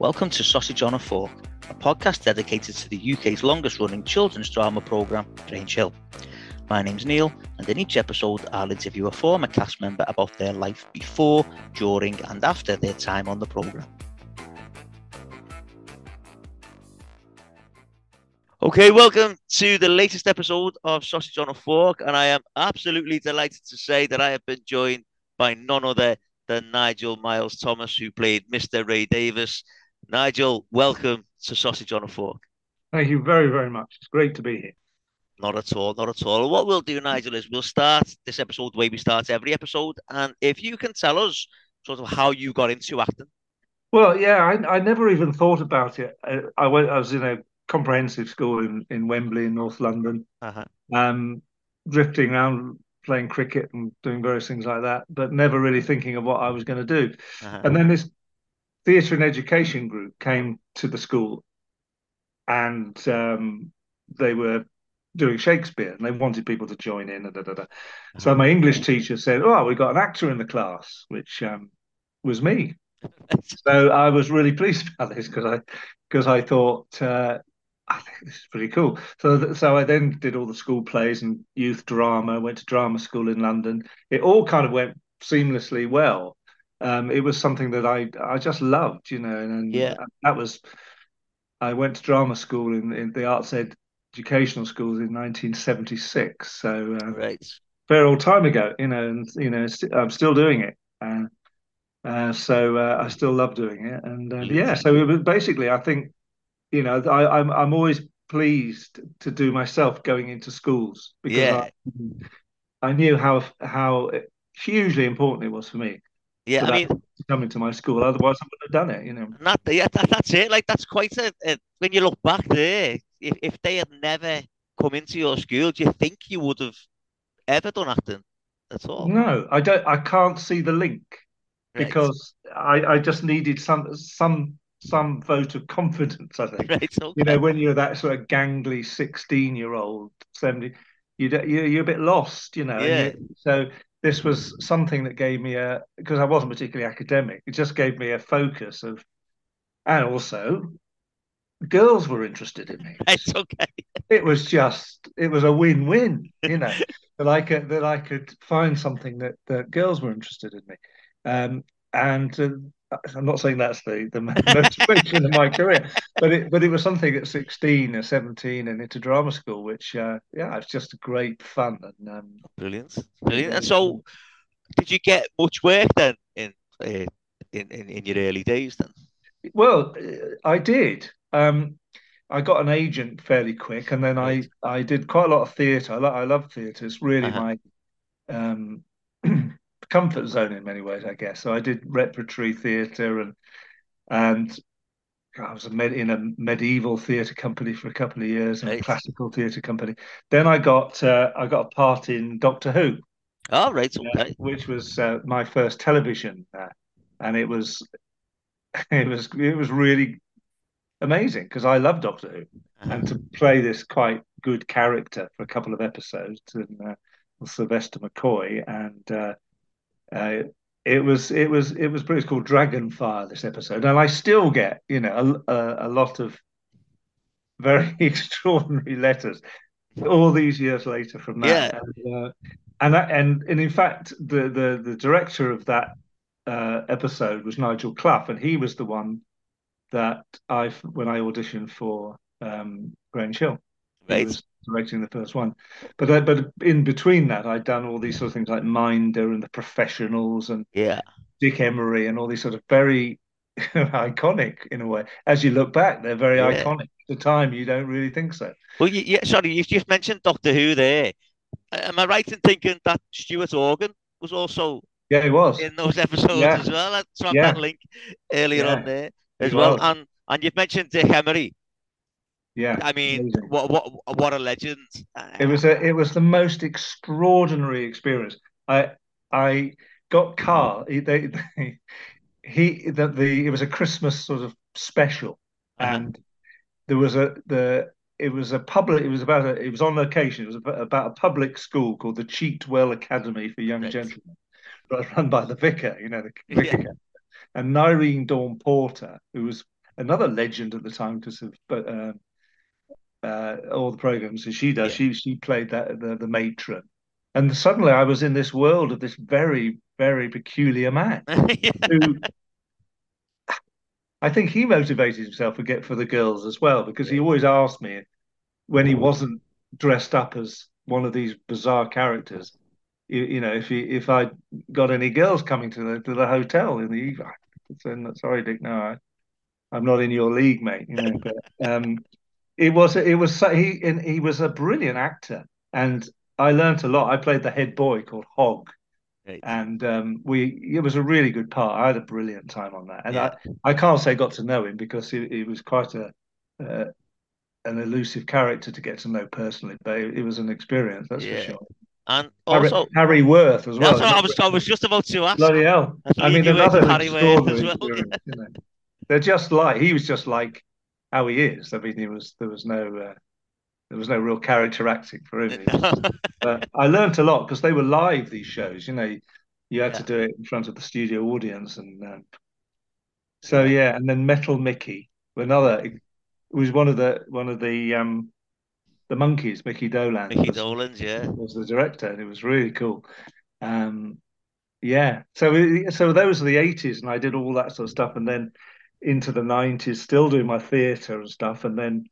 Welcome to Sausage on a Fork, a podcast dedicated to the UK's longest-running children's drama programme, Grange Hill. My name's Neil, and in each episode I'll interview a former cast member about their life before, during and after their time on the programme. Okay, welcome to the latest episode of Sausage on a Fork, and I am absolutely delighted to say that I have been joined by none other than Nigel Miles-Thomas, who played Mr Ray Davies. Nigel, welcome to Sausage on a Fork. Thank you very, very much. It's great to be here. Not at all, not at all. What we'll do, Nigel, is we'll start this episode the way we start every episode. And if you can tell us sort of how you got into acting. Well, yeah, I never even thought about it. I was in a comprehensive school in Wembley in North London, drifting around, playing cricket and doing various things like that, but never really thinking of what I was going to do. And then this theatre and education group came to the school, and they were doing Shakespeare, and they wanted people to join in. So my English teacher said, "Oh, we've got an actor in the class," which was me. So I was really pleased about this because I thought, I think this is pretty cool. So I then did all the school plays and youth drama, went to drama school in London. It all kind of went seamlessly well. It was something that I just loved, you know. I went to drama school in the Arts Ed educational schools in 1976. So right. Fair old time ago, you know, and, you know, I'm still doing it. So I still love doing it. And so it was basically, I think, you know, I'm always pleased to do myself going into schools because I knew how hugely important it was for me. Yeah, I mean, coming to my school, otherwise I wouldn't have done it. You know, that's it. Like, that's quite a when you look back there, if they had never come into your school, do you think you would have ever done acting at all? No, I don't. I can't see the link because I just needed some vote of confidence, I think. Right, okay. You know, when you're that sort of gangly 16-year-old, 17, you're a bit lost, you know. Yeah. So this was something that gave me because I wasn't particularly academic, it just gave me a focus of, and also girls were interested in me. Right, okay. It was a win-win, you know, that I could find something that girls were interested in me. I'm not saying that's the motivation of my career, but it was something at 16 or 17 and into drama school, which it's just great fun and brilliant. And so, did you get much work then in your early days then? Well, I did. I got an agent fairly quick, and then I did quite a lot of theatre. I love theatre. It's really my comfort zone in many ways, I guess. So I did repertory theatre and I was in a medieval theatre company for a couple of years and a classical theatre company. Then I got a part in Doctor Who. Oh, right. Okay. Which was my first television, and it was really amazing because I love Doctor Who, and to play this quite good character for a couple of episodes and Sylvester McCoy and. It was pretty cool. Dragon Fire, this episode, and I still get, you know, a lot of very extraordinary letters all these years later from that. Yeah. And in fact, the director of that episode was Nigel Clough, and he was the one that when I auditioned for Grange Hill. Right. Directing the first one, but in between that I'd done all these sort of things like Minder and The Professionals and Dick Emery and all these sort of very iconic, in a way, as you look back they're very iconic at the time. You don't really think so. Well, you just mentioned Doctor Who there. Am I right in thinking that Stuart Organ was also he was in those episodes as well? So I've that link earlier on there as well. And you've mentioned Dick Emery. Yeah, I mean, what a legend! It was the most extraordinary experience. I got Carl. It was a Christmas sort of special, and there was it was on location. It was about a public school called the Cheeked Well Academy for young gentlemen, run by the vicar, you know, the vicar, and Nyrene Dawn Porter, who was another legend at the time because of all the programs that she does. Yeah. She played that the matron, and suddenly I was in this world of this very, very peculiar man yeah. who I think he motivated himself for the girls as well, because yeah. he always asked me when he wasn't dressed up as one of these bizarre characters, you know, if I got any girls coming to the hotel in the evening. Saying, sorry, Dick, no, I'm not in your league, mate. You know, but, he was a brilliant actor, and I learnt a lot. I played the head boy called Hog, right. and it was a really good part. I had a brilliant time on that, and yeah. I can't say got to know him because he was quite an elusive character to get to know personally, but it was an experience, that's yeah. for sure. And also Harry Worth as well. That's what I was just about to ask. Bloody hell! I mean, another Harry Worth as well. Yeah. You know. They're just like he was, just like how he is. I mean, there was no real character acting for him. But I learned a lot because they were live, these shows. You know, you had yeah. to do it in front of the studio audience, and so yeah. And then Metal Mickey, was one of the the monkeys, Micky Dolenz. Micky Dolenz, yeah, was the director, and it was really cool. Yeah, so those are the 80s, and I did all that sort of stuff, and then into the 90s, still doing my theatre and stuff, and then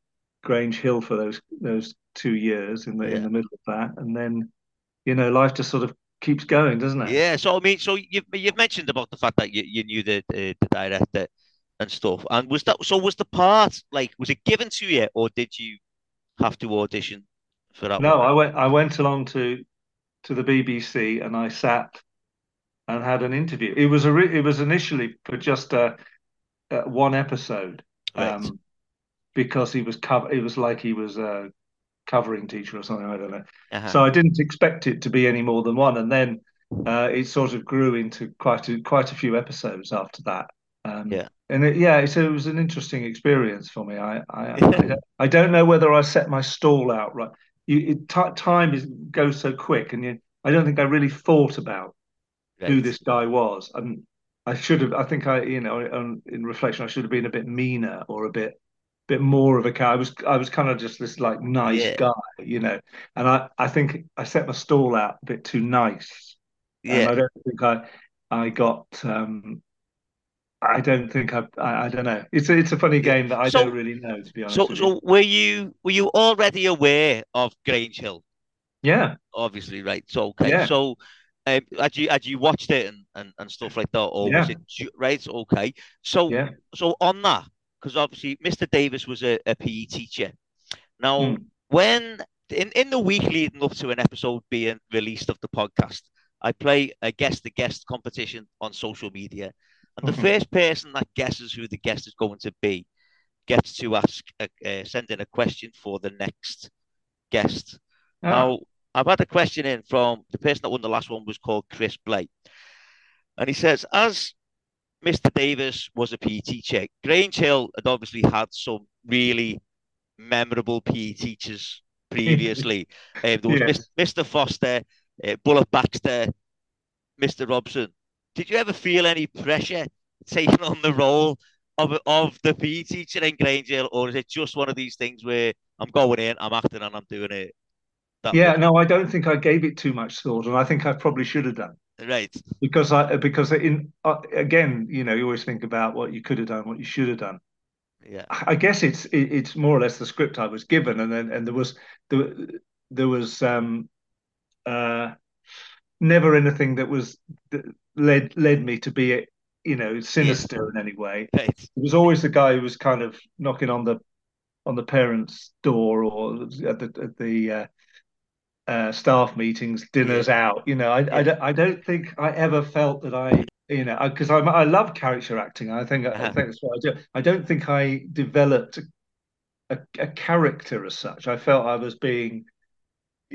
Grange Hill for those 2 years in the middle of that, and then you know life just sort of keeps going, doesn't it? Yeah. So I mean, so you've mentioned about the fact that you knew the director and stuff, and was that so? Was the part was it given to you, or did you have to audition for that? No, I went along to the BBC, and I sat and had an interview. It was initially for just a one episode, right. Because he was a covering teacher or something. I don't know. Uh-huh. So I didn't expect it to be any more than one, and then it sort of grew into quite a few episodes after that. Yeah. And so it was an interesting experience for me. I don't know whether I set my stall out right. Time goes so quick, and I don't think I really thought about yes. who this guy was. And I should have. I think in reflection, I should have been a bit meaner or a bit more of a guy. I was kind of just this like nice yeah. guy, you know. And I think I set my stall out a bit too nice. Yeah. And I don't think I got. I don't think I don't know. It's a funny game that I don't really know, to be honest. So were you already aware of Grange Hill? Yeah, obviously, right. So okay, yeah. So had you watched it and stuff like that, or yeah. was it right? Okay, so yeah. so on that, because obviously Mr. Davies was a PE teacher. Now, when in the week leading up to an episode being released of the podcast, I play a guest-to-guest competition on social media. And the first person that guesses who the guest is going to be gets to send in a question for the next guest. Oh. Now, I've had a question in from the person that won the last one, was called Chris Blake. And he says, as Mr. Davies was a PE teacher, Grange Hill had obviously had some really memorable PE teachers previously. There was yes. Mr. Foster, Bullock Baxter, Mr. Robson. Did you ever feel any pressure taking on the role of the PE teacher in Grange Hill, or is it just one of these things where I'm going in, I'm acting, and I'm doing it? Yeah, way? No, I don't think I gave it too much thought, and I think I probably should have done. Right, because again, you know, you always think about what you could have done, what you should have done. Yeah, I guess it's more or less the script I was given, and then there was never anything that was. Led me to be, you know, sinister yeah. in any way. Right. It was always the guy who was kind of knocking on the parents' door or at the staff meetings, dinners yeah. out. You know, I don't think I ever felt that I, you know, because I love character acting. I think that's what I do. I don't think I developed a character as such. I felt I was being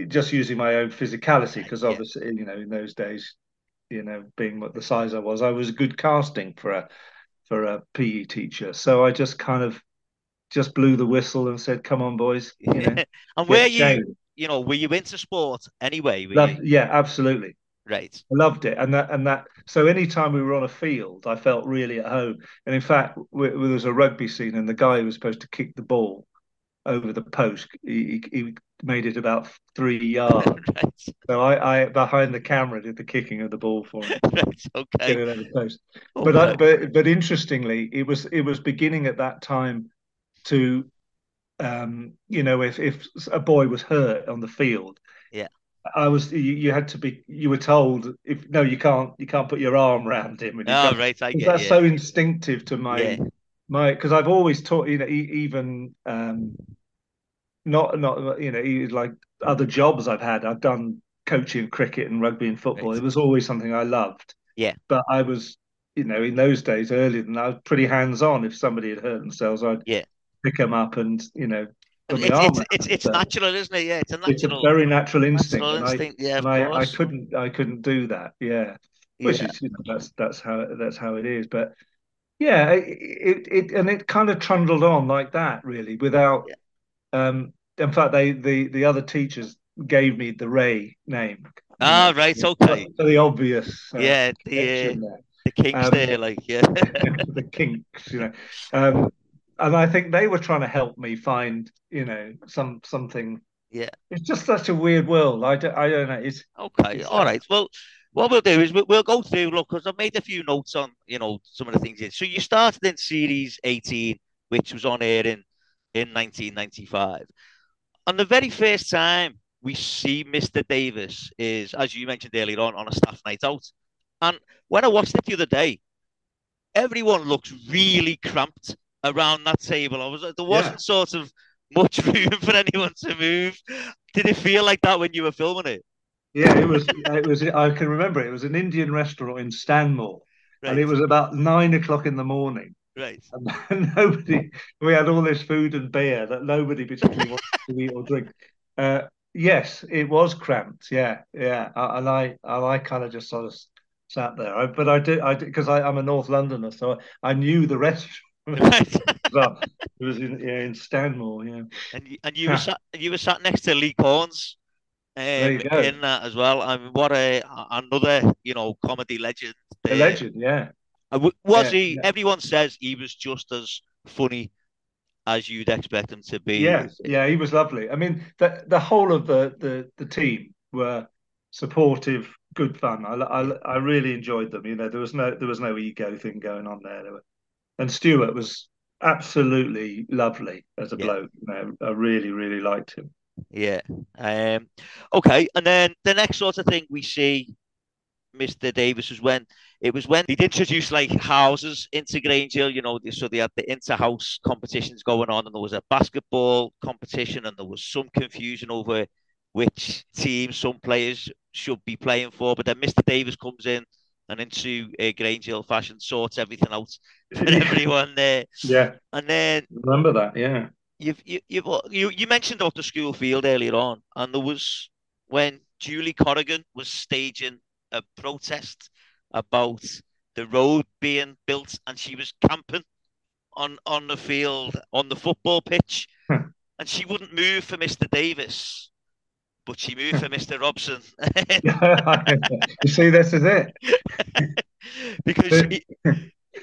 just using my own physicality because yeah. obviously, you know, in those days. You know, being what the size I was a good casting for a PE teacher. So I just kind of just blew the whistle and said, "Come on, boys!" You know, and were you into sport anyway? Were you? Yeah, absolutely, Right. I loved it. And that. So anytime we were on a field, I felt really at home. And in fact, there was a rugby scene, and the guy who was supposed to kick the ball over the post, he made it about 3 yards. Right. So I behind the camera did the kicking of the ball for him. Right. Okay. Get it over the post. Oh, but wow. But interestingly, it was beginning at that time to, if a boy was hurt on the field. Yeah. You were told, if no, you can't put your arm around him. And oh, right, I get it. That's so instinctive to my because I've always taught, even like other jobs I've done coaching cricket and rugby and football. Right. It was always something I loved. Yeah, but I was, in those days earlier than that, I was pretty hands on. If somebody had hurt themselves, I'd pick them up and It's natural, isn't it? Yeah, it's a very natural instinct. I couldn't do that. Yeah, which is that's how it is. But yeah, it kind of trundled on like that, really. Without, in fact, the other teachers gave me the Ray name. Ah, right, okay. The obvious. The kinks there, the kinks, And I think they were trying to help me find, something. Yeah, it's just such a weird world. I don't know. It's okay. All right. Well, what we'll do is we'll go through. Look, because I've made a few notes on, some of the things. So you started in series 18, which was on air in 1995. And the very first time we see Mr. Davies is, as you mentioned earlier on a staff night out. And when I watched it the other day, everyone looks really cramped around that table. There wasn't sort of much room for anyone to move. Did it feel like that when you were filming it? Yeah, it was. I can remember it was an Indian restaurant in Stanmore, and it was about 9 o'clock in the morning. Right. And we had all this food and beer that nobody particularly wanted to eat or drink. Yes, it was cramped. Yeah. And I kind of just sort of sat there. But I did because I'm a North Londoner, so I knew the restaurant. Right. It was in Stanmore, and you were sat next to Lee Cornes, in that as well. I mean, what another comedy legend. A legend, yeah. Was he? Yeah. Everyone says he was just as funny as you'd expect him to be. Yeah, he was lovely. I mean, the whole of the team were supportive, good fun. I really enjoyed them. There was no ego thing going on there. And Stuart was absolutely lovely as a bloke. I really, really liked him. Yeah. Okay. And then the next sort of thing we see Mr. Davies was when he'd introduced houses into Grange Hill. So they had the inter-house competitions going on, and there was a basketball competition, and there was some confusion over which team some players should be playing for. But then Mr. Davies comes in and into Grange Hill fashion, sorts everything out for everyone there. Yeah. And then remember that, yeah. You mentioned off the school field earlier on, and there was when Julie Corrigan was staging a protest about the road being built, and she was camping on the field, on the football pitch, and she wouldn't move for Mr. Davies. But she moved for Mr. Robson. You see, this is it. Because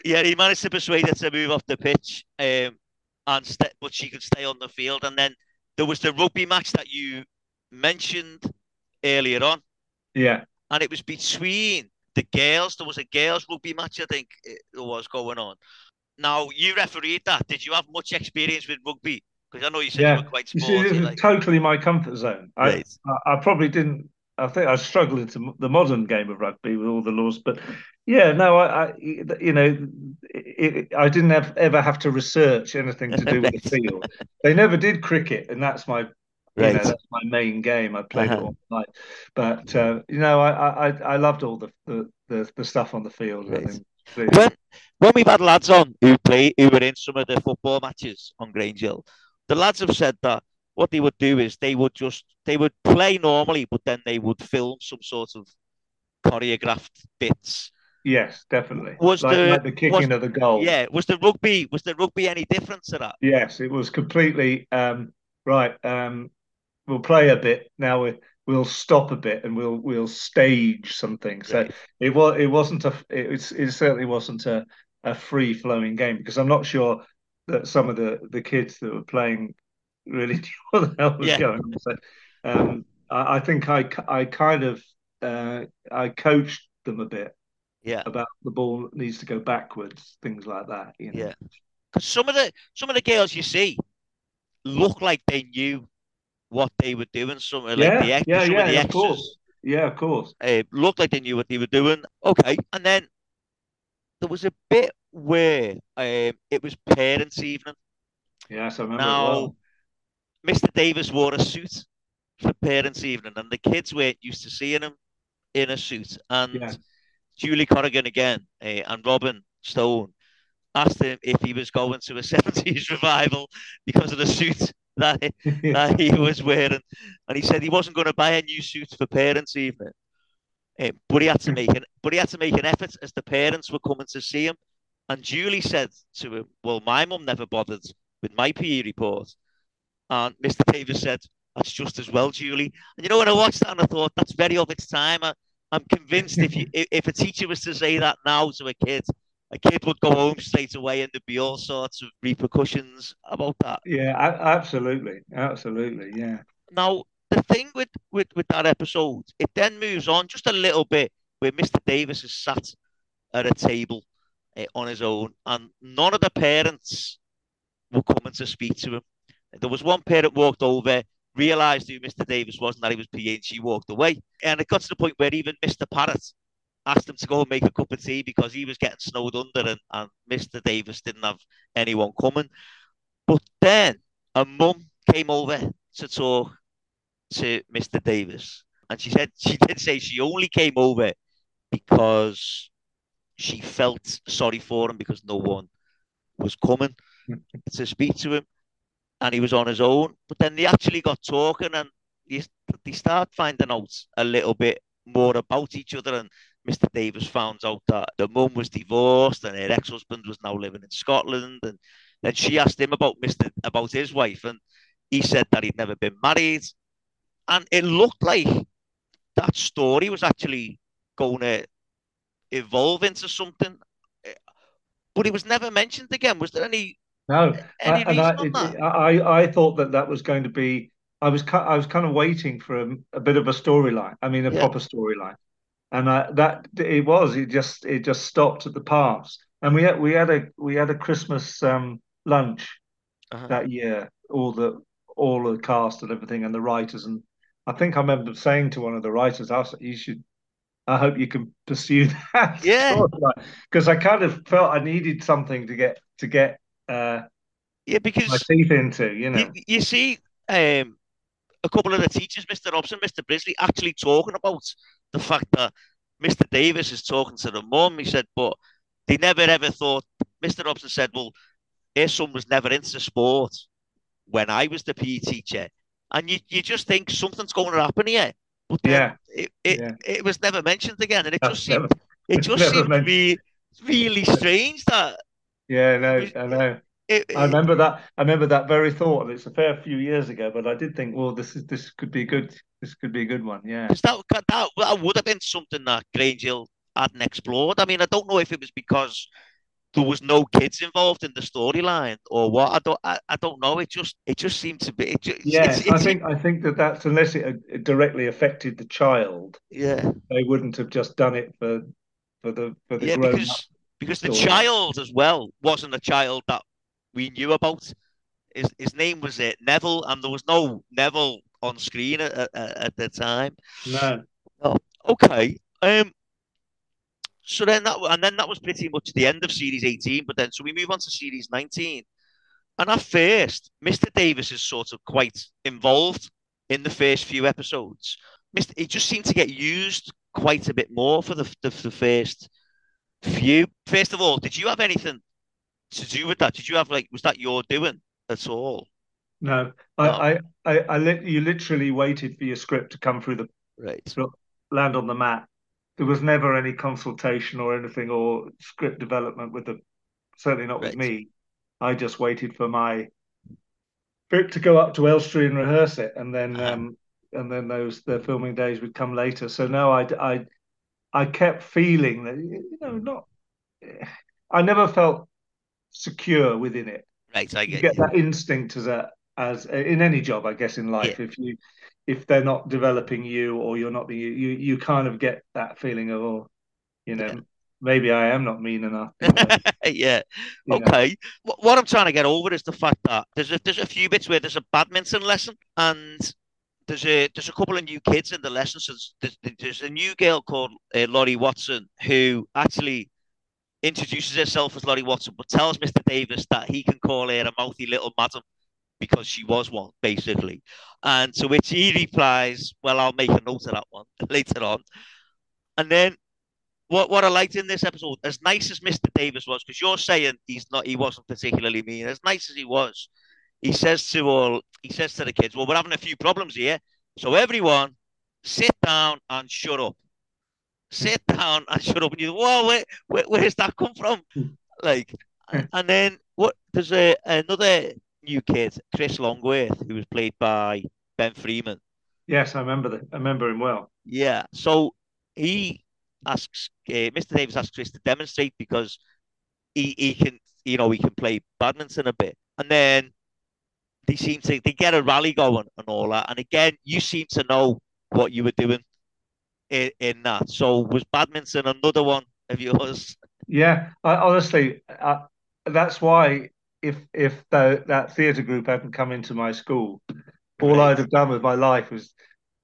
he managed to persuade her to move off the pitch, but she could stay on the field. And then there was the rugby match that you mentioned earlier on. Yeah. And it was between the girls. There was a girls' rugby match, I think, that was going on. Now, you refereed that. Did you have much experience with rugby? I know you said you were quite sporty. This is totally my comfort zone. Right. I probably didn't. I think I struggled into the modern game of rugby with all the laws, but I didn't ever have to research anything to do with the field. They never did cricket, and that's my that's my main game. I played it all night, but I loved all the stuff on the field. Right. I think. When we've had lads on who were in some of the football matches on Grange Hill, the lads have said that what they would do is they would play normally, but then they would film some sort of choreographed bits. Yes, definitely. Like the kicking of the goal. Yeah. Was the rugby any different to that? Yes, it was completely we'll play a bit now. we'll stop a bit and we'll stage something. So right. It certainly wasn't a free flowing game, because I'm not sure that some of the kids that were playing really knew what the hell was going on. So I think I kind of I coached them a bit. Yeah, about the ball needs to go backwards, things like that. You know? Yeah, because some of the girls you see look like they knew what they were doing. Some of the extras, of course. Yeah, of course. Looked like they knew what they were doing. Okay, and then there was a bit where it was parents' evening. Yes, I remember. Now, Mr. Davies wore a suit for parents' evening, and the kids weren't used to seeing him in a suit, and. Yeah. Julie Corrigan again and Robin Stone asked him if he was going to a 70s revival because of the suit that he was wearing. And he said he wasn't going to buy a new suit for parents' evening. But he had to make an effort, as the parents were coming to see him. And Julie said to him, "Well, my mum never bothered with my PE report." And Mr. Davies said, "That's just as well, Julie." And you know, when I watched that and I thought, that's very of its time. I'm convinced if a teacher was to say that now to a kid would go home straight away, and there'd be all sorts of repercussions about that. Yeah, absolutely, yeah. Now, the thing with that episode, it then moves on just a little bit where Mr. Davies is sat at a table on his own, and none of the parents were coming to speak to him. There was one parent walked over, realised who Mr. Davies was and that he was PE, and she walked away. And it got to the point where even Mr. Parrott asked him to go and make a cup of tea because he was getting snowed under, and Mr. Davies didn't have anyone coming. But then a mum came over to talk to Mr. Davies, and she did say she only came over because she felt sorry for him because no one was coming to speak to him. And he was on his own. But then they actually got talking, and they start finding out a little bit more about each other. And Mr. Davies found out that the mum was divorced and her ex-husband was now living in Scotland. And then she asked him about his wife, and he said that he'd never been married. And it looked like that story was actually going to evolve into something. But it was never mentioned again. Was there any... No, I thought that was going to be. I was kind of waiting for a bit of a storyline. I mean, a proper storyline, and that it was. It just stopped at the parks. And we had a Christmas lunch that year. All the cast and everything, and the writers. And I think I remember saying to one of the writers, "I said, I hope you can pursue that." Yeah, because I kind of felt I needed something to get. Because my teeth into, you know, you see a couple of the teachers, Mr. Robson, Mr. Brisley, actually talking about the fact that Mr. Davies is talking to the mum. He said, but they never ever thought. Mr. Robson said, "Well, her son was never into sport when I was the PE teacher," and you just think something's going to happen here, but it was never mentioned again, and it just seemed really strange that. Yeah, I know. I remember that. I remember that very thought. It's a fair few years ago, but I did think, well, this could be good. This could be a good one. Yeah, because that would have been something that Grange Hill hadn't explored. I mean, I don't know if it was because there was no kids involved in the storyline or what. I don't know. It just seemed to be. I think that's, unless it directly affected the child. Yeah, they wouldn't have just done it for the grown up. Because the child as well wasn't a child that we knew about. His name was Neville, and there was no Neville on screen at the time. No. Oh, okay. So then that was pretty much the end of series 18. But then we move on to series 19, and at first, Mr. Davies is sort of quite involved in the first few episodes. He just seemed to get used quite a bit more for the first. Few. First of all, did you have anything to do with that? Did you have, like, was that your doing at all? No, you literally waited for your script to come through to land on the mat. There was never any consultation or anything or script development certainly not with me. I just waited for my script to go up to Elstree and rehearse it, and then and then their filming days would come later. So no, I kept feeling that, you know, I never felt secure within it. Right, I get that instinct as in any job, I guess, in life. Yeah. If they're not developing you, or you're not you kind of get that feeling of, oh, you know, yeah, maybe I am not mean enough. Yeah. Okay. Know. What I'm trying to get over is the fact that there's a few bits where there's a badminton lesson, and there's a couple of new kids in the lesson. So there's a new girl called Lottie Watson, who actually introduces herself as Lottie Watson, but tells Mr. Davies that he can call her a mouthy little madam because she was one, basically. And to which he replies, well, I'll make a note of that one later on. And then what I liked in this episode, as nice as Mr. Davies was, because you're saying he wasn't particularly mean, as nice as he was, he says to the kids, well, we're having a few problems here, so everyone sit down and shut up. Sit down and shut up. And you go, whoa, where does that come from? Like, and then there's another new kid, Chris Longworth, who was played by Ben Freeman. Yes, I remember him well. Yeah. So he asks, Mr. Davies asks Chris to demonstrate, because he can play badminton a bit. And then they get a rally going and all that. And again, you seem to know what you were doing in that. So was badminton another one of yours? Yeah, honestly, that's why if that theatre group hadn't come into my school, all I'd have done with my life was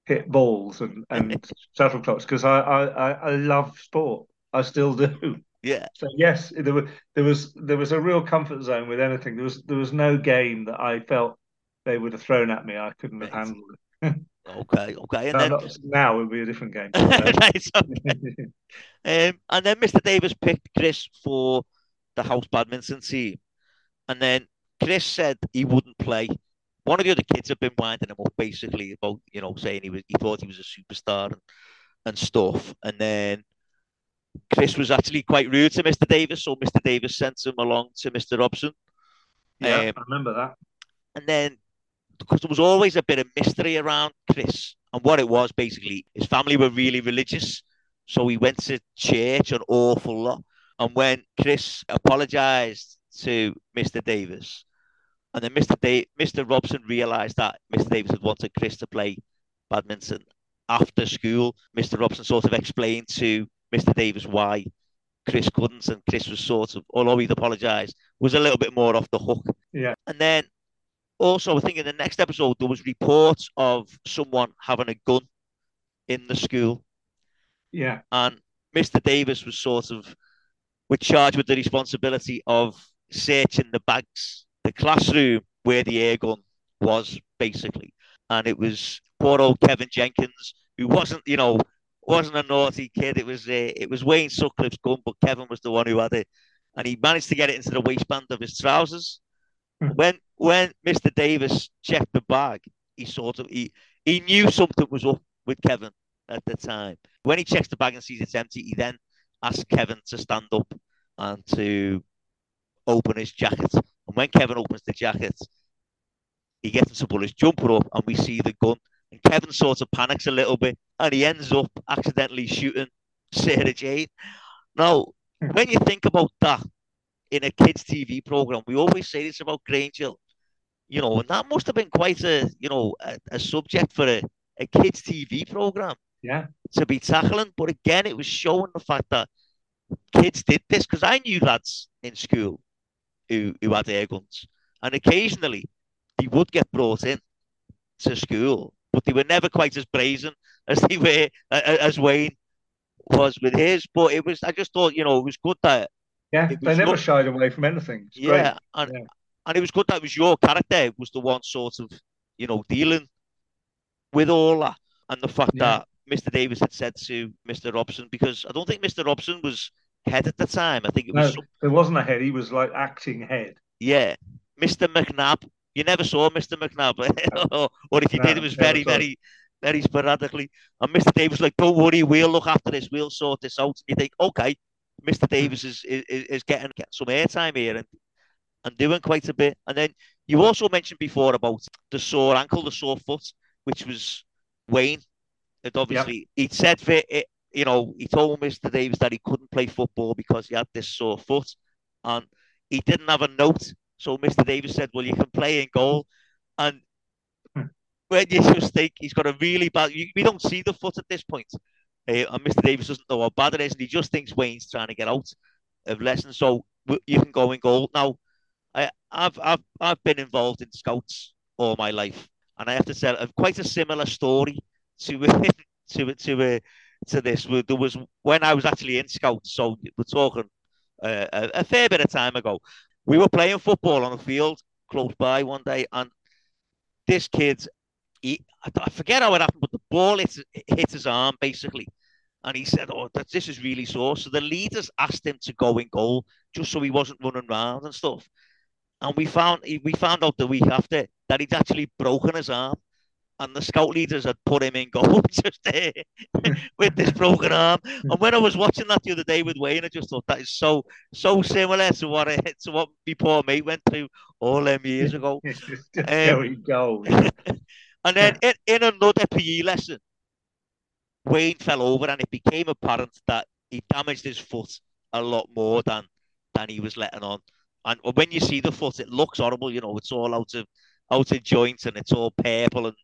hit balls and shuttlecocks, because I love sport. I still do. Yeah. So yes, there was a real comfort zone with anything. There was no game that I felt they would have thrown at me I couldn't have handled it. Okay. And now it would be a different game. Right, okay. And then Mr. Davies picked Chris for the house badminton team. And then Chris said he wouldn't play. One of the other kids had been winding him up, basically, about, you know, saying he thought he was a superstar and stuff. And then Chris was actually quite rude to Mr. Davies, so Mr. Davies sent him along to Mr. Robson. Yeah, I remember that. And then, because there was always a bit of mystery around Chris, and what it was, basically, his family were really religious, so he went to church an awful lot. And when Chris apologised to Mr. Davies, and then Mr. Robson realised that Mr. Davies had wanted Chris to play badminton after school, Mr. Robson sort of explained to Mr. Davies why Chris couldn't, and Chris was sort of, although he'd apologised, was a little bit more off the hook. Yeah. And then also, I think in the next episode, there was reports of someone having a gun in the school. Yeah. And Mr. Davies was were charged with the responsibility of searching the bags, the classroom where the air gun was, basically. And it was poor old Kevin Jenkins, who wasn't a naughty kid. It was Wayne Sutcliffe's gun, but Kevin was the one who had it. And he managed to get it into the waistband of his trousers. When Mr. Davies checked the bag, he knew something was up with Kevin at the time. When he checks the bag and sees it's empty, he then asks Kevin to stand up and to open his jacket. And when Kevin opens the jacket, he gets him to pull his jumper up, and we see the gun. And Kevin sort of panics a little bit, and he ends up accidentally shooting Sarah Jane. Now, when you think about that, in a kids' TV program, we always say this about Grange Hill, you know, and that must have been quite a subject for a kids' TV program, yeah, to be tackling. But again, it was showing the fact that kids did this, because I knew lads in school who had air guns, and occasionally they would get brought in to school, but they were never quite as brazen as they were as Wayne was with his. But it was, I just thought, you know, it was good that. Yeah, they never shied away from anything. Yeah, and it was good that it was your character was the one sort of, you know, dealing with all that. And the fact that Mr. Davies had said to Mr. Robson, because I don't think Mr. Robson was head at the time. I think it was... No, it wasn't a head. He was like acting head. Yeah. Mr. McNabb. You never saw Mr. McNabb. Or if you did, it was very, very, very sporadically. And Mr. Davies was like, don't worry, we'll look after this. We'll sort this out. And you think, okay, Mr. Davies is getting some airtime here and doing quite a bit. And then you also mentioned before about the sore ankle, the sore foot, which was Wayne had obviously, he'd said that, you know, he told Mr. Davies that he couldn't play football because he had this sore foot and he didn't have a note. So Mr. Davies said, well, you can play in goal. And when you just think he's got a really bad, we don't see the foot at this point. And Mr. Davies doesn't know how bad it is. And he just thinks Wayne's trying to get out of lessons. So you can go in goal. Now, I've been involved in scouts all my life. And I have to tell quite a similar story to this. There was when I was actually in scouts. So we're talking a fair bit of time ago. We were playing football on a field close by one day. And this kid, I forget how it happened, but the ball hit his arm, basically. And he said, oh, this is really sore. So the leaders asked him to go in goal just so he wasn't running around and stuff. And we found out the week after that he'd actually broken his arm. And the scout leaders had put him in goal just there with this broken arm. And when I was watching that the other day with Wayne, I just thought that is so similar to what my poor mate went through all them years ago. There we go. And then in another PE lesson, Wayne fell over and it became apparent that he damaged his foot a lot more than he was letting on. And when you see the foot, it looks horrible. You know, it's all out of joint and it's all purple and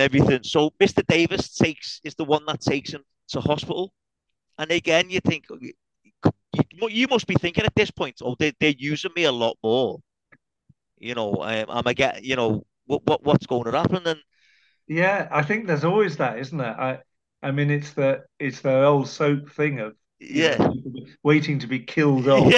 everything. So Mr. Davies is the one that takes him to hospital. And again, you think, you must be thinking at this point, oh, they're using me a lot more. You know, what's going to happen? And yeah, I think there's always that, isn't there? I mean, it's the old soap thing of waiting to be killed off,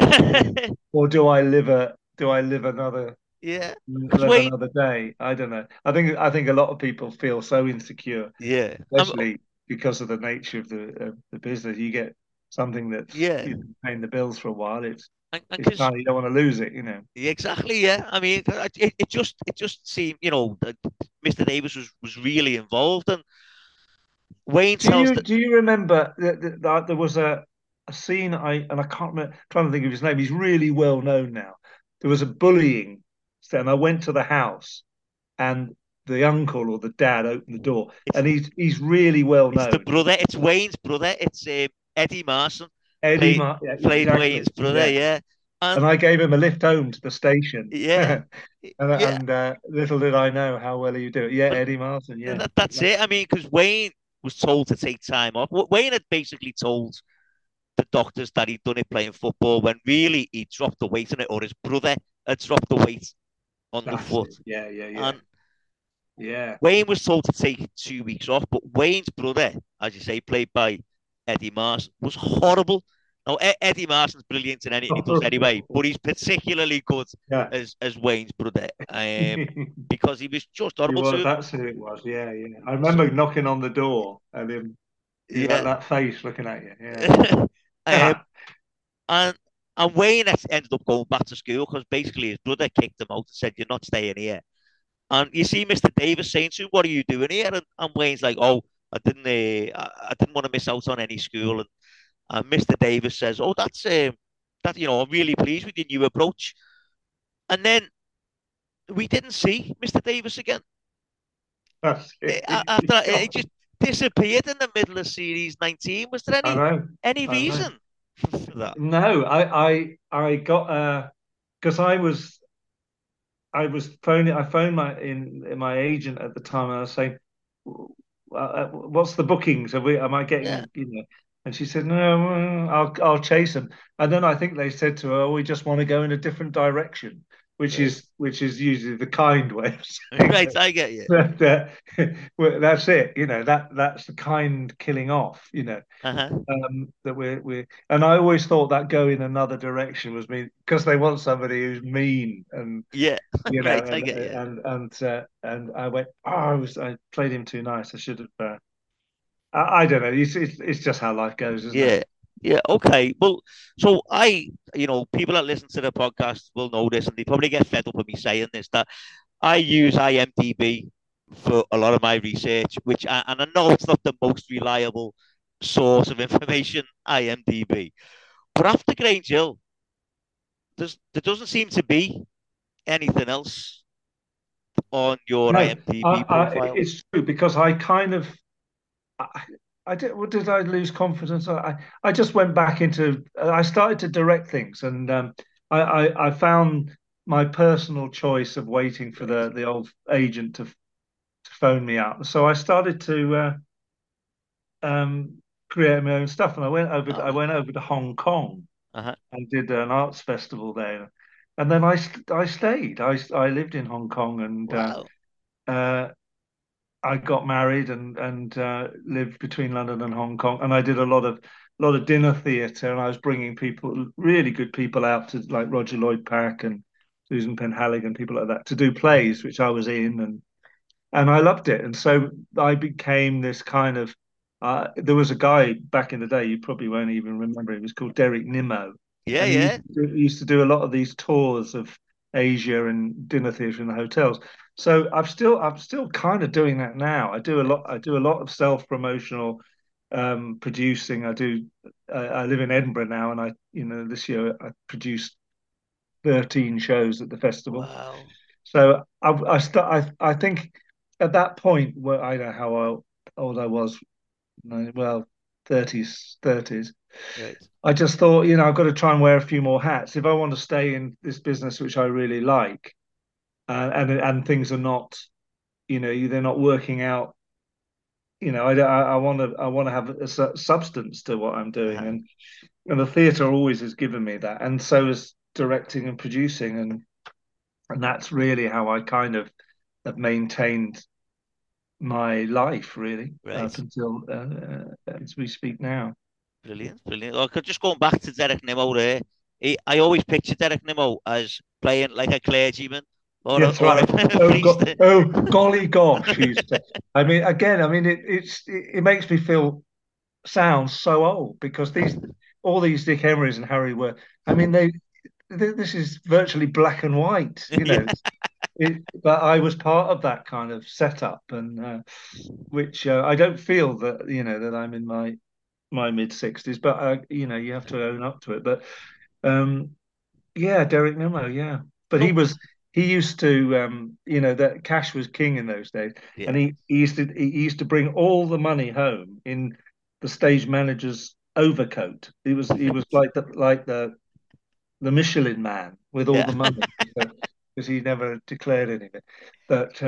or do I live another another day? I don't know. I think a lot of people feel so insecure, especially because of the nature of the business. You get something that's paying the bills for a while. It's hard, you don't want to lose it, you know. Exactly, yeah. I mean, it just seemed, you know, that Mr. Davies was really involved. And Wayne do you remember that there was a scene, and I can't remember, trying to think of his name, he's really well known now. There was a bullying, and I went to the house, and the uncle or the dad opened the door, and he's really well known. It's the brother, it's Wayne's brother, it's Eddie Marsan. Eddie played Wayne's brother, And I gave him a lift home to the station. Yeah. And little did I know how well you do it. Yeah, Eddie Marsan, That's it. I mean, because Wayne was told to take time off. Wayne had basically told the doctors that he'd done it playing football when really he dropped the weight on it, or his brother had dropped the weight on the foot. And Wayne was told to take 2 weeks off, but Wayne's brother, as you say, played by Eddie Marsan, was horrible. Now, Eddie Marsan's brilliant in anything he does anyway, but he's particularly good as Wayne's brother because he was just horrible. Well, that's who it was, I remember knocking on the door and him had that face looking at you. And Wayne ended up going back to school because basically his brother kicked him out and said, you're not staying here. And you see Mr. Davies saying to him, what are you doing here? And Wayne's like, oh, I didn't want to miss out on any school, and Mr. Davies says, "Oh, that's that. You know, I'm really pleased with your new approach." And then we didn't see Mr. Davies again. After it just disappeared in the middle of series 19. Was there any reason for that? No, I got because I was phoning. I phoned my agent at the time, and I was saying, what's the bookings? Am I getting? You know? And she said, no, I'll chase them. And then I think they said to her, we just want to go in a different direction, which is usually the kind way of saying. Right, I get you. But, well, that's it. You know, that's the kind killing off. You know, that we're and I always thought that going another direction was mean because they want somebody who's mean and you know, right, and I went, oh, I played him too nice. I should have. I don't know. It's just how life goes, isn't it? Yeah. Okay. Well, so you know, people that listen to the podcast will know this, and they probably get fed up with me saying this, that I use IMDb for a lot of my research, and I know it's not the most reliable source of information, IMDb. But after Grange Hill, there doesn't seem to be anything else on your IMDb profile? It's true, because I kind of... did I lose confidence? I just went back into... I started to direct things, and I found my personal choice of waiting for the old agent to phone me up. So I started to create my own stuff, and I went over to Hong Kong and did an arts festival there. And then I stayed. I lived in Hong Kong, and I got married and lived between London and Hong Kong. And I did a lot of dinner theatre, and I was bringing people, really good people, out to, like Roger Lloyd Pack and Susan Penhallig and people like that, to do plays, which I was in, and I loved it. And so I became this kind of. There was a guy back in the day, you probably won't even remember. He was called Derek Nimmo. Yeah, yeah. He used to do a lot of these tours of Asia and dinner theatre in the hotels. So I'm still kind of doing that now. I do a lot of self-promotional producing. I live in Edinburgh now, and this year I produced 13 shows at the festival. Wow. So I think at that point, where I don't know how old I was, well, 30s. Right. I just thought, I've got to try and wear a few more hats if I want to stay in this business, which I really like. And things are not, they're not working out. I want to have a substance to what I'm doing, and the theatre always has given me that, and so is directing and producing, and that's really how I kind of have maintained my life, really, up until as we speak now. Brilliant. Just going back to Derek Nimmo there, I always picture Derek Nimmo as playing like a clergyman. Oh golly gosh! It makes me sound so old, because all these Dick Emerys and Harry Worth. This is virtually black and white, But I was part of that kind of setup, and which I don't feel that that I'm in my mid-60s, but you have to own up to it. But Derek Nimmo, but he was. He used to, that cash was king in those days, and he used to bring all the money home in the stage manager's overcoat. He was like the Michelin man with all the money, because he never declared anything. But it's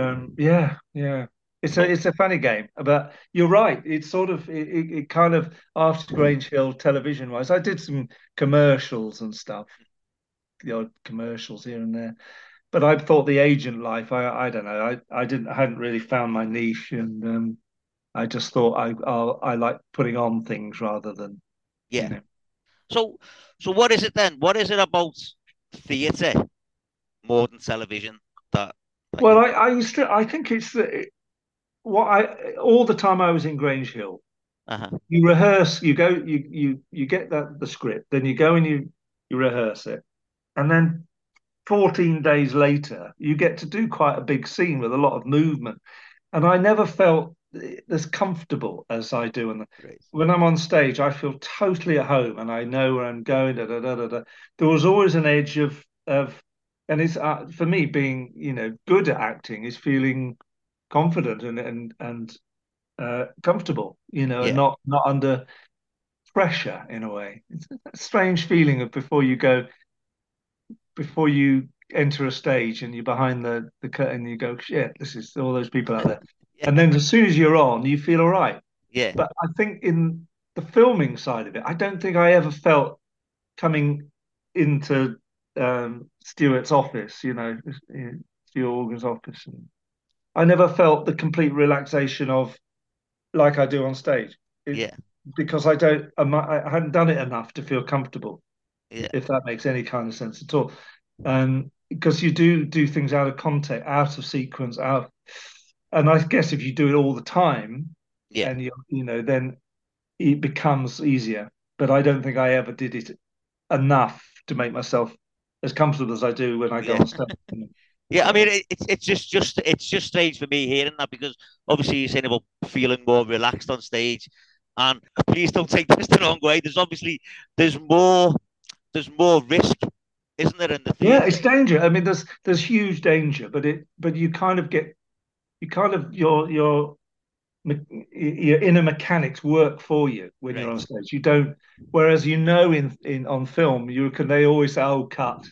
a funny game. But you're right. It's sort of it kind of after Grange Hill, television wise. I did some commercials and stuff, the odd commercials here and there. But I thought the agent life, I don't know, I hadn't really found my niche, and I just thought I like putting on things rather than So what is it then? What is it about theatre more than television that? I think it's all the time I was in Grange Hill. You rehearse, you go, you get the script, then you go and you rehearse it, and then 14 days later, you get to do quite a big scene with a lot of movement. And I never felt as comfortable as I do. And when I'm on stage, I feel totally at home, and I know where I'm going. There was always an edge of, and it's for me, being good at acting is feeling confident and comfortable, and not under pressure in a way. It's a strange feeling of before you enter a stage and you're behind the curtain, you go, shit, this is all those people out there. And then as soon as you're on, you feel all right. Yeah. But I think in the filming side of it, I don't think I ever felt coming into Stuart's office, Stuart Organ's office. And I never felt the complete relaxation of like I do on stage. Because I hadn't done it enough to feel comfortable. Yeah. If that makes any kind of sense at all, because you do things out of context, out of sequence, and I guess if you do it all the time, and then it becomes easier. But I don't think I ever did it enough to make myself as comfortable as I do when I go on stage. It's just strange for me hearing that, because obviously you're saying about feeling more relaxed on stage, and please don't take this the wrong way. There's more risk isn't it? In the theater? Yeah, it's danger. I mean, there's huge danger, but you kind of get, you kind of your inner mechanics work for you when you're on stage. You don't, whereas you know in on film you can, they always say, "Oh, cut,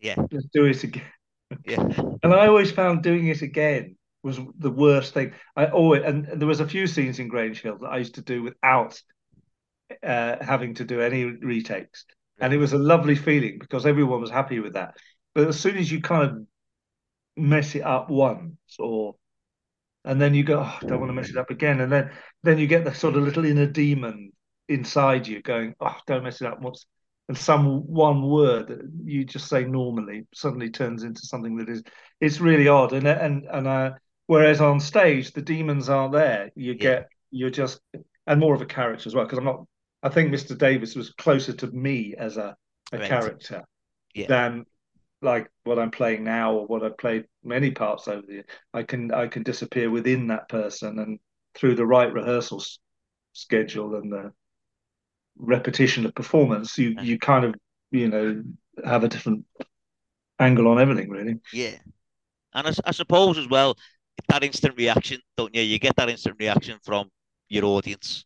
yeah, let's do it again." Yeah, and I always found doing it again was the worst thing. I always, and there was a few scenes in Grange Hill that I used to do without having to do any retakes, and it was a lovely feeling because everyone was happy with that. But as soon as you kind of mess it up once, and then you go, "Oh, I don't want to mess it up again," and then you get the sort of little inner demon inside you going, "Oh, don't mess it up." And some one word that you just say normally suddenly turns into something that is, it's really odd. And whereas on stage the demons aren't there. You're just, and more of a character as well, because I think Mr. Davies was closer to me as a character than like what I'm playing now or what I've played many parts over the year. I can disappear within that person, and through the right rehearsal schedule and the repetition of performance, you kind of, have a different angle on everything, really. Yeah. And I suppose as well, that instant reaction, don't you? You get that instant reaction from your audience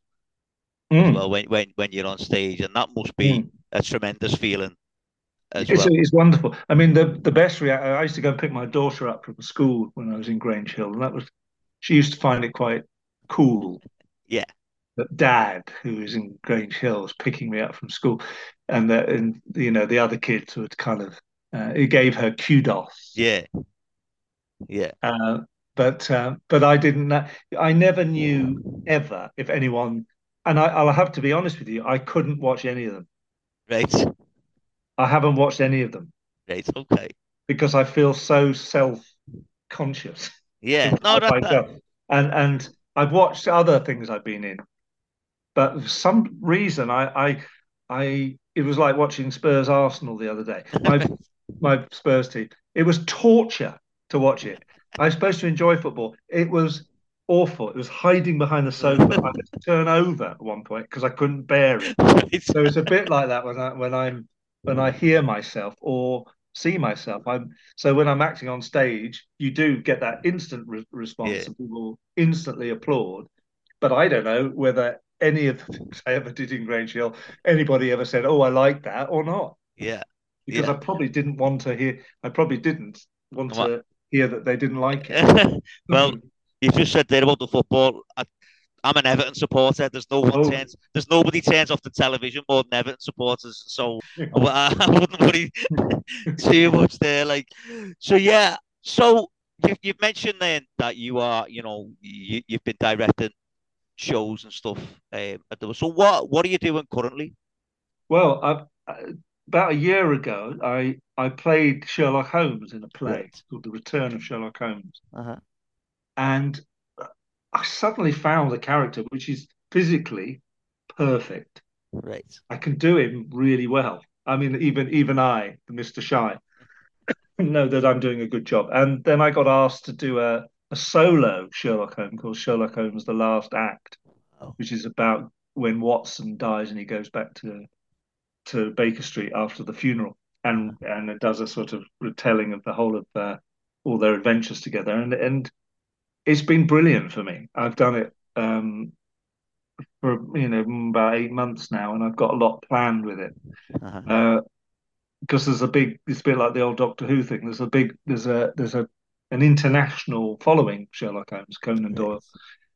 as well when you're on stage, and that must be a tremendous feeling. It's wonderful. I mean, the best reaction. I used to go and pick my daughter up from school when I was in Grange Hill, and she used to find it quite cool. Yeah, that Dad, who was in Grange Hill, was picking me up from school, and the other kids would kind of it gave her kudos. Yeah. But I didn't. I never knew ever if anyone. And I'll have to be honest with you, I couldn't watch any of them. Right. I haven't watched any of them. It's okay. Because I feel so self-conscious. Yeah. No, that. And I've watched other things I've been in, but for some reason it was like watching Spurs Arsenal the other day. My Spurs team. It was torture to watch it. I was supposed to enjoy football. It was awful. It was hiding behind the sofa. I had to turn over at one point because I couldn't bear it. So it's a bit like that when I hear myself or see myself. So when I'm acting on stage, you do get that instant response, and people instantly applaud. But I don't know whether any of the things I ever did in Grange Hill, anybody ever said, "Oh, I like that," or not. Yeah, because I probably didn't want to hear. I probably didn't want to hear that they didn't like it. Well, you've just said there about the football. I'm an Everton supporter. There's nobody turns off the television more than Everton supporters, so I wouldn't worry too much there. So you've mentioned then that you are, you've been directing shows and stuff. So what are you doing currently? Well, about a year ago, I played Sherlock Holmes in a play called The Return of Sherlock Holmes, and I suddenly found a character which is physically perfect. Right, I can do him really well. I mean, even I, Mr. Shy, know that I'm doing a good job. And then I got asked to do a solo Sherlock Holmes called Sherlock Holmes: The Last Act, which is about when Watson dies and he goes back to Baker Street after the funeral, and it does a sort of retelling of the whole of all their adventures together, and it's been brilliant for me. I've done it for about 8 months now, and I've got a lot planned with it because there's a big. It's a bit like the old Doctor Who thing. There's an international following Sherlock Holmes, Conan Doyle.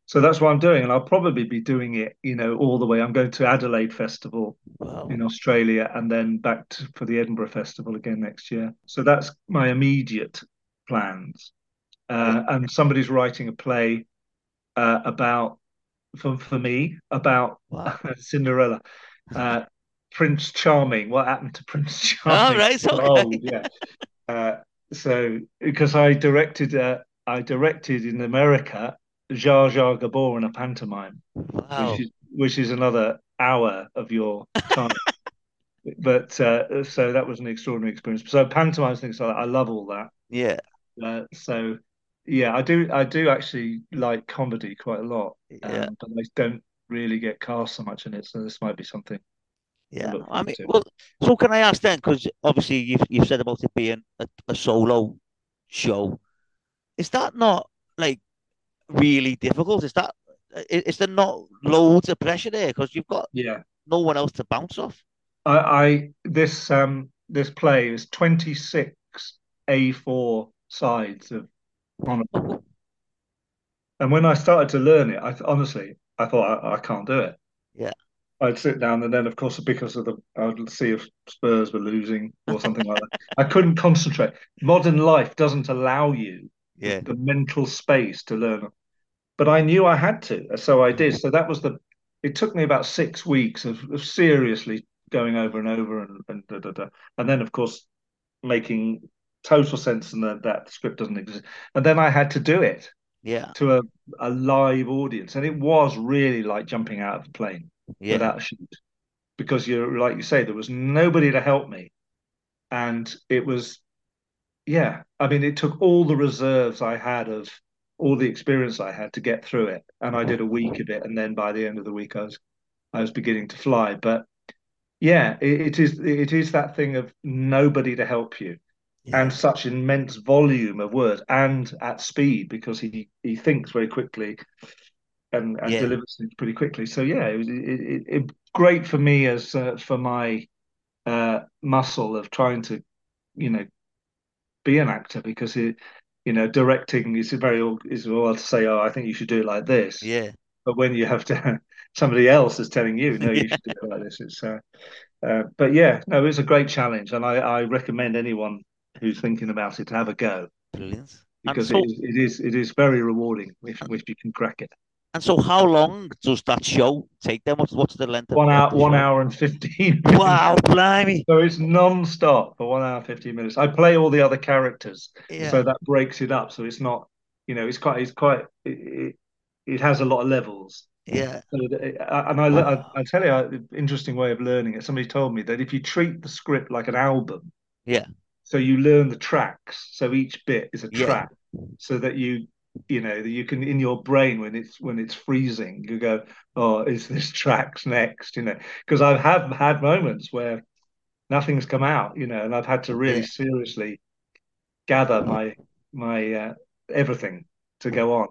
So that's what I'm doing, and I'll probably be doing it, all the way. I'm going to Adelaide Festival in Australia, and then back for the Edinburgh Festival again next year. So that's my immediate plans. And somebody's writing a play about Cinderella, Prince Charming. What happened to Prince Charming? So because I directed in America Jar Jar Gabor in a pantomime, which is another hour of your time. But so that was an extraordinary experience. So pantomimes, things like that. I love all that. Yeah. So. Yeah, I do actually like comedy quite a lot, but I don't really get cast so much in it, so this might be something Yeah, I mean, well, so can I ask then? Because obviously you've said about it being a solo show. Is that not like really difficult? Is there not loads of pressure there because you've got no one else to bounce off? This play is 26 A4 sides of monocle, and when I started to learn it, honestly I thought I can't do it. Yeah. I'd sit down, and then, of course, because of I would see if Spurs were losing or something like that. I couldn't concentrate. Modern life doesn't allow you the mental space to learn, but I knew I had to, so I did. So that was it took me about 6 weeks of seriously going over and over and da, da, da. And then, of course, making total sense and that script doesn't exist. And then I had to do it to a live audience, and it was really like jumping out of a plane. Yeah. Without a shoot, because you're like you say, there was nobody to help me, and it was, I mean, it took all the reserves I had of all the experience I had to get through it, and I did a week of it, and then by the end of the week, I was beginning to fly. But it is that thing of nobody to help you, and such immense volume of words and at speed, because he thinks very quickly. And delivers things pretty quickly. So it was great for me as for my muscle of trying to, be an actor, because directing is well to say, I think you should do it like this. Yeah. But when you have to, somebody else is telling you, no, you should do it like this. It's but no, it's a great challenge, and I recommend anyone who's thinking about it to have a go. Brilliant. Because it is very rewarding if you can crack it. And so, how long does that show take then? What's the length of 1 hour? 1 hour and 15 minutes. Wow, blimey! So it's non-stop for 1 hour 15 minutes. I play all the other characters, so that breaks it up. So it's not, it has a lot of levels. Yeah. So I tell you, an interesting way of learning it. Somebody told me that if you treat the script like an album, so you learn the tracks. So each bit is a track, so that you can, in your brain, when it's freezing, you go, oh, is this track's next? Because I have had moments where nothing's come out, and I've had to really seriously gather my everything to go on,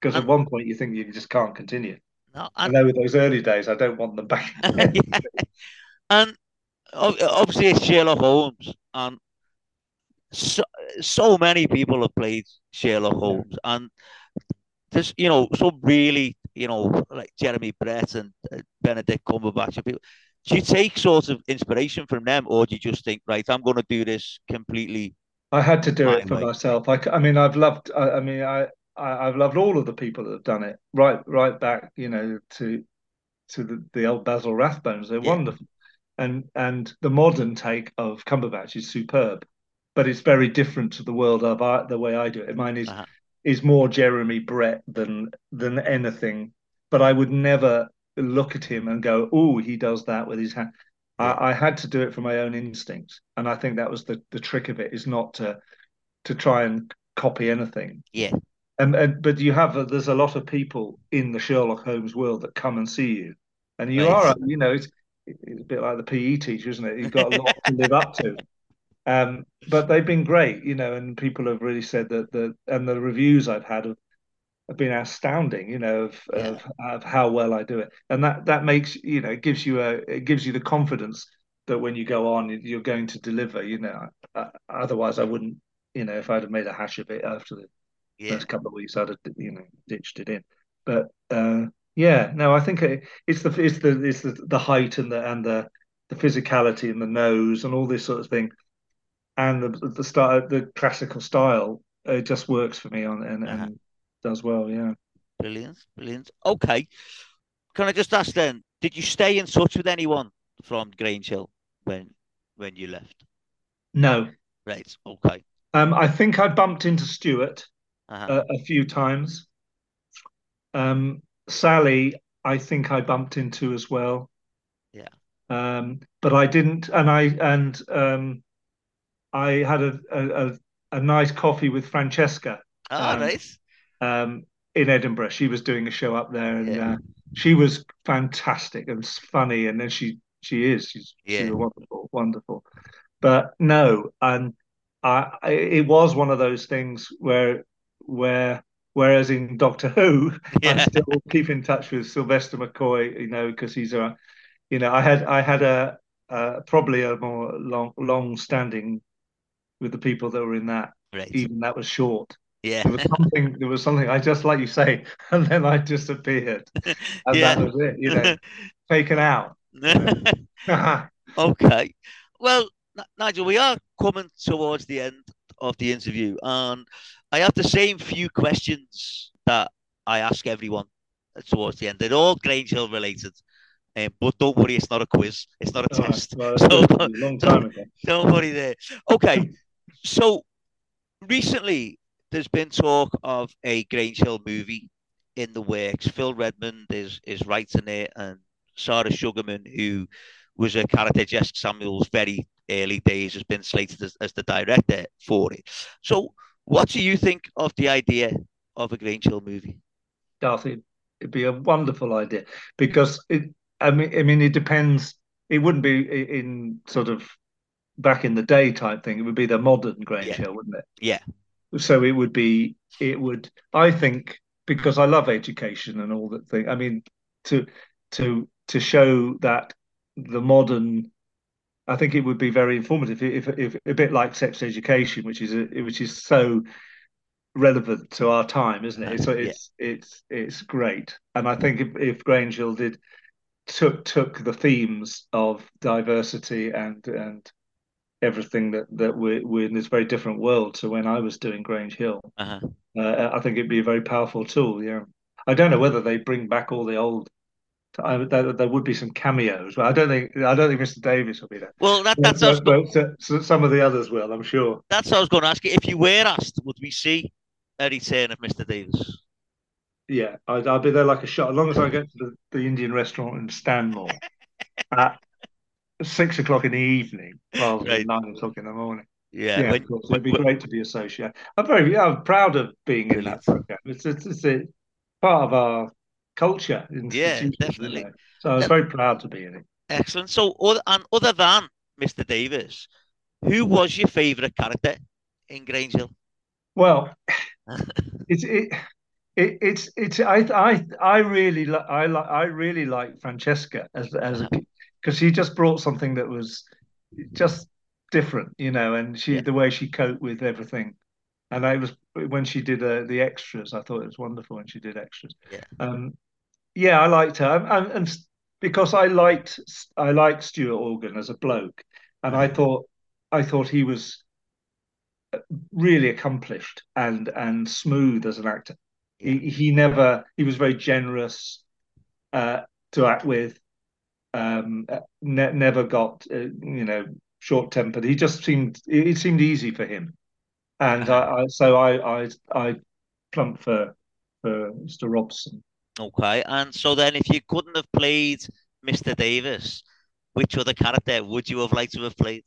because at one point you think you just can't continue. No, I know with those early days, I don't want them back. And obviously it's Sherlock Holmes, and so many people have played Sherlock Holmes, and this, so really, like Jeremy Brett and Benedict Cumberbatch and people. Do you take sort of inspiration from them, or do you just think, right, I'm going to do this completely? I had to do it for myself. I've loved all of the people that have done it. Right back, to the old Basil Rathbones. They're wonderful, and the modern take of Cumberbatch is superb. But it's very different to the world of art, the way I do it. Mine is more Jeremy Brett than anything. But I would never look at him and go, "Oh, he does that with his hand." Yeah. I had to do it for my own instincts, and I think that was the trick of it, is not to try and copy anything. Yeah. But you have there's a lot of people in the Sherlock Holmes world that come and see you, and you are it's a bit like the PE teacher, isn't it? You've got a lot to live up to. But they've been great, and people have really said that and the reviews I've had have been astounding, of how well I do it, and that makes it gives you the confidence that when you go on, you're going to deliver. Otherwise I wouldn't. If I'd have made a hash of it after the first couple of weeks, I'd have ditched it in. But no, I think it's the height and the physicality and the nose and all this sort of thing. And the classical style, it just works for me and does well, Brilliant. Okay. Can I just ask then, did you stay in touch with anyone from Grange Hill when you left? No. Right, okay. I think I bumped into Stuart a few times. Sally, I think I bumped into as well. Yeah. But I didn't, I had a nice coffee with Francesca. Nice. In Edinburgh. She was doing a show up there, and she was fantastic and funny. And then she she is. She's wonderful, wonderful. But no, and it was one of those things where whereas in Doctor Who, I still keep in touch with Sylvester McCoy, you know, because he's a, you know, I had a probably a more long standing with the people that were in that. Right. Even that was short. Yeah, there was something. I just, like you say, and then I disappeared, and that was it. You know, taken out. You know. Okay, well, Nigel, we are coming towards the end of the interview, and I have the same few questions that I ask everyone towards the end. They're all Grange Hill related, but don't worry, it's not a quiz, it's not a test. Well, so, a long time ago. Don't worry there. Okay, so recently, there's been talk of a Grange Hill movie in the works. Phil Redmond is writing it, and Sarah Sugarman, who was a character Jessica Samuel's very early days, has been slated as the director for it. So what do you think of the idea of a Grange Hill movie? Darcy, it'd be a wonderful idea, because I mean, it depends. It wouldn't be in sort of back in the day type thing. It would be the modern Grange Hill, wouldn't it? Yeah. So it would, I think, because I love education and all that thing. I mean, to show that the modern, I think it would be very informative. If a bit like sex education, which is so relevant to our time, isn't it? So it's great. And I think if Grange Hill took the themes of diversity and everything that we're in this very different world to when I was doing Grange Hill. I think it'd be a very powerful tool. Yeah, I don't know whether they bring back all the old. There would be some cameos. Well, I don't think Mr. Davies will be there. Well, so some of the others will, I'm sure. That's what I was going to ask you. If you were asked, would we see a return of Mr. Davies? Yeah, I'll be there like a shot, as long as I get to the Indian restaurant in Stanmore. 6 o'clock in the evening rather than 9 o'clock in the morning. Yeah, it'd be great to be associated. I'm proud of being in that program. It's part of our culture. Yeah, definitely. So I was very proud to be in it. Excellent. So, other than Mr. Davies, who was your favourite character in Grange Hill? Well, I really like Francesca as a because she just brought something that was just different, you know, and the way she coped with everything. And I was, when she did the extras, I thought it was wonderful when she did extras. Yeah, I liked her, and because I liked Stuart Organ as a bloke, and I thought he was really accomplished and smooth as an actor. He was very generous to act with. Never got short-tempered. He just seemed, it seemed easy for him, and I plumped for Mr. Robson. Okay, and so then, if you couldn't have played Mr. Davies, which other character would you have liked to have played?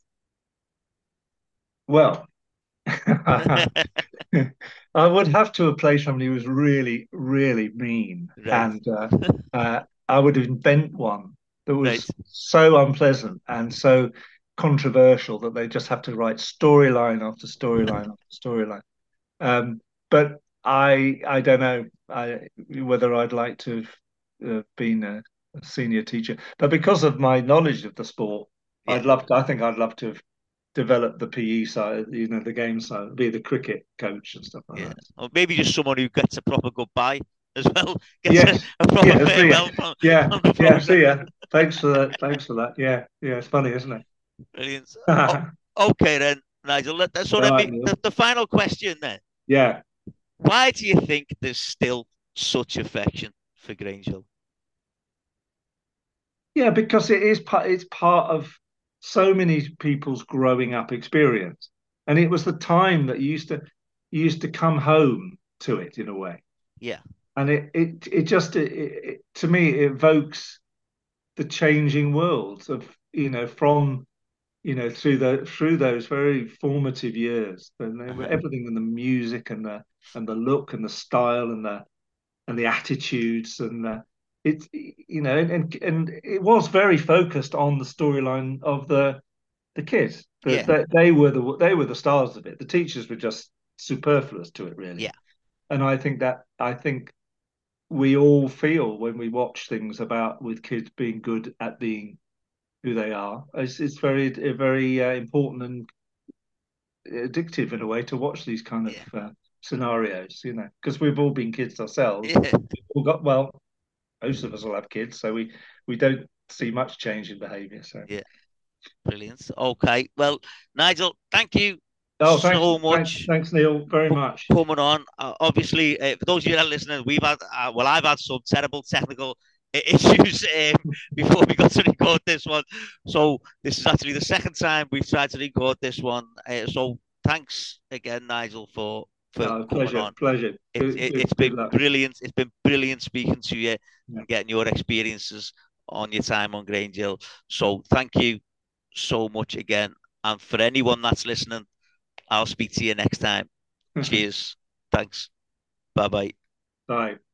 Well, I would have to have played somebody who was really, really mean, and I would invent one. It was so unpleasant and so controversial that they just have to write storyline after storyline after storyline. But I don't know whether I'd like to have been a senior teacher. But because of my knowledge of the sport, I think I'd love to have developed the PE side, the game side, be the cricket coach and stuff like that. Or maybe just someone who gets a proper goodbye as well. See ya. Thanks for that. Yeah, it's funny, isn't it? Brilliant. Okay then, Nigel. The final question then. Yeah. Why do you think there's still such affection for Grange Hill? Yeah, because it's part of so many people's growing up experience, and it was the time that you used to come home to it in a way. Yeah. And it just to me it evokes the changing worlds of through those very formative years, and they were everything in the music and the look and the style and the attitudes and the it's, you know, and it was very focused on the storyline of the kids. Yeah. They were the stars of it. The teachers were just superfluous to it, really. Yeah. And I think we all feel when we watch things about with kids being good at being who they are. It's very, very important and addictive in a way to watch these kind of scenarios, you know, because we've all been kids ourselves. Yeah. We've all got, well, most of us will have kids, so we don't see much change in behaviour. So yeah, brilliant. Okay, well, Nigel, thank you. Oh, thanks so much. Thanks, Neil, very much. Coming on. Obviously, for those of you that are listening, I've had some terrible technical issues before we got to record this one. So this is actually the second time we've tried to record this one. So thanks again, Nigel, for coming on. Pleasure. It's been brilliant. It's been brilliant speaking to you and getting your experiences on your time on Grange Hill. So thank you so much again. And for anyone that's listening, I'll speak to you next time. Cheers. Thanks. Bye-bye. Bye.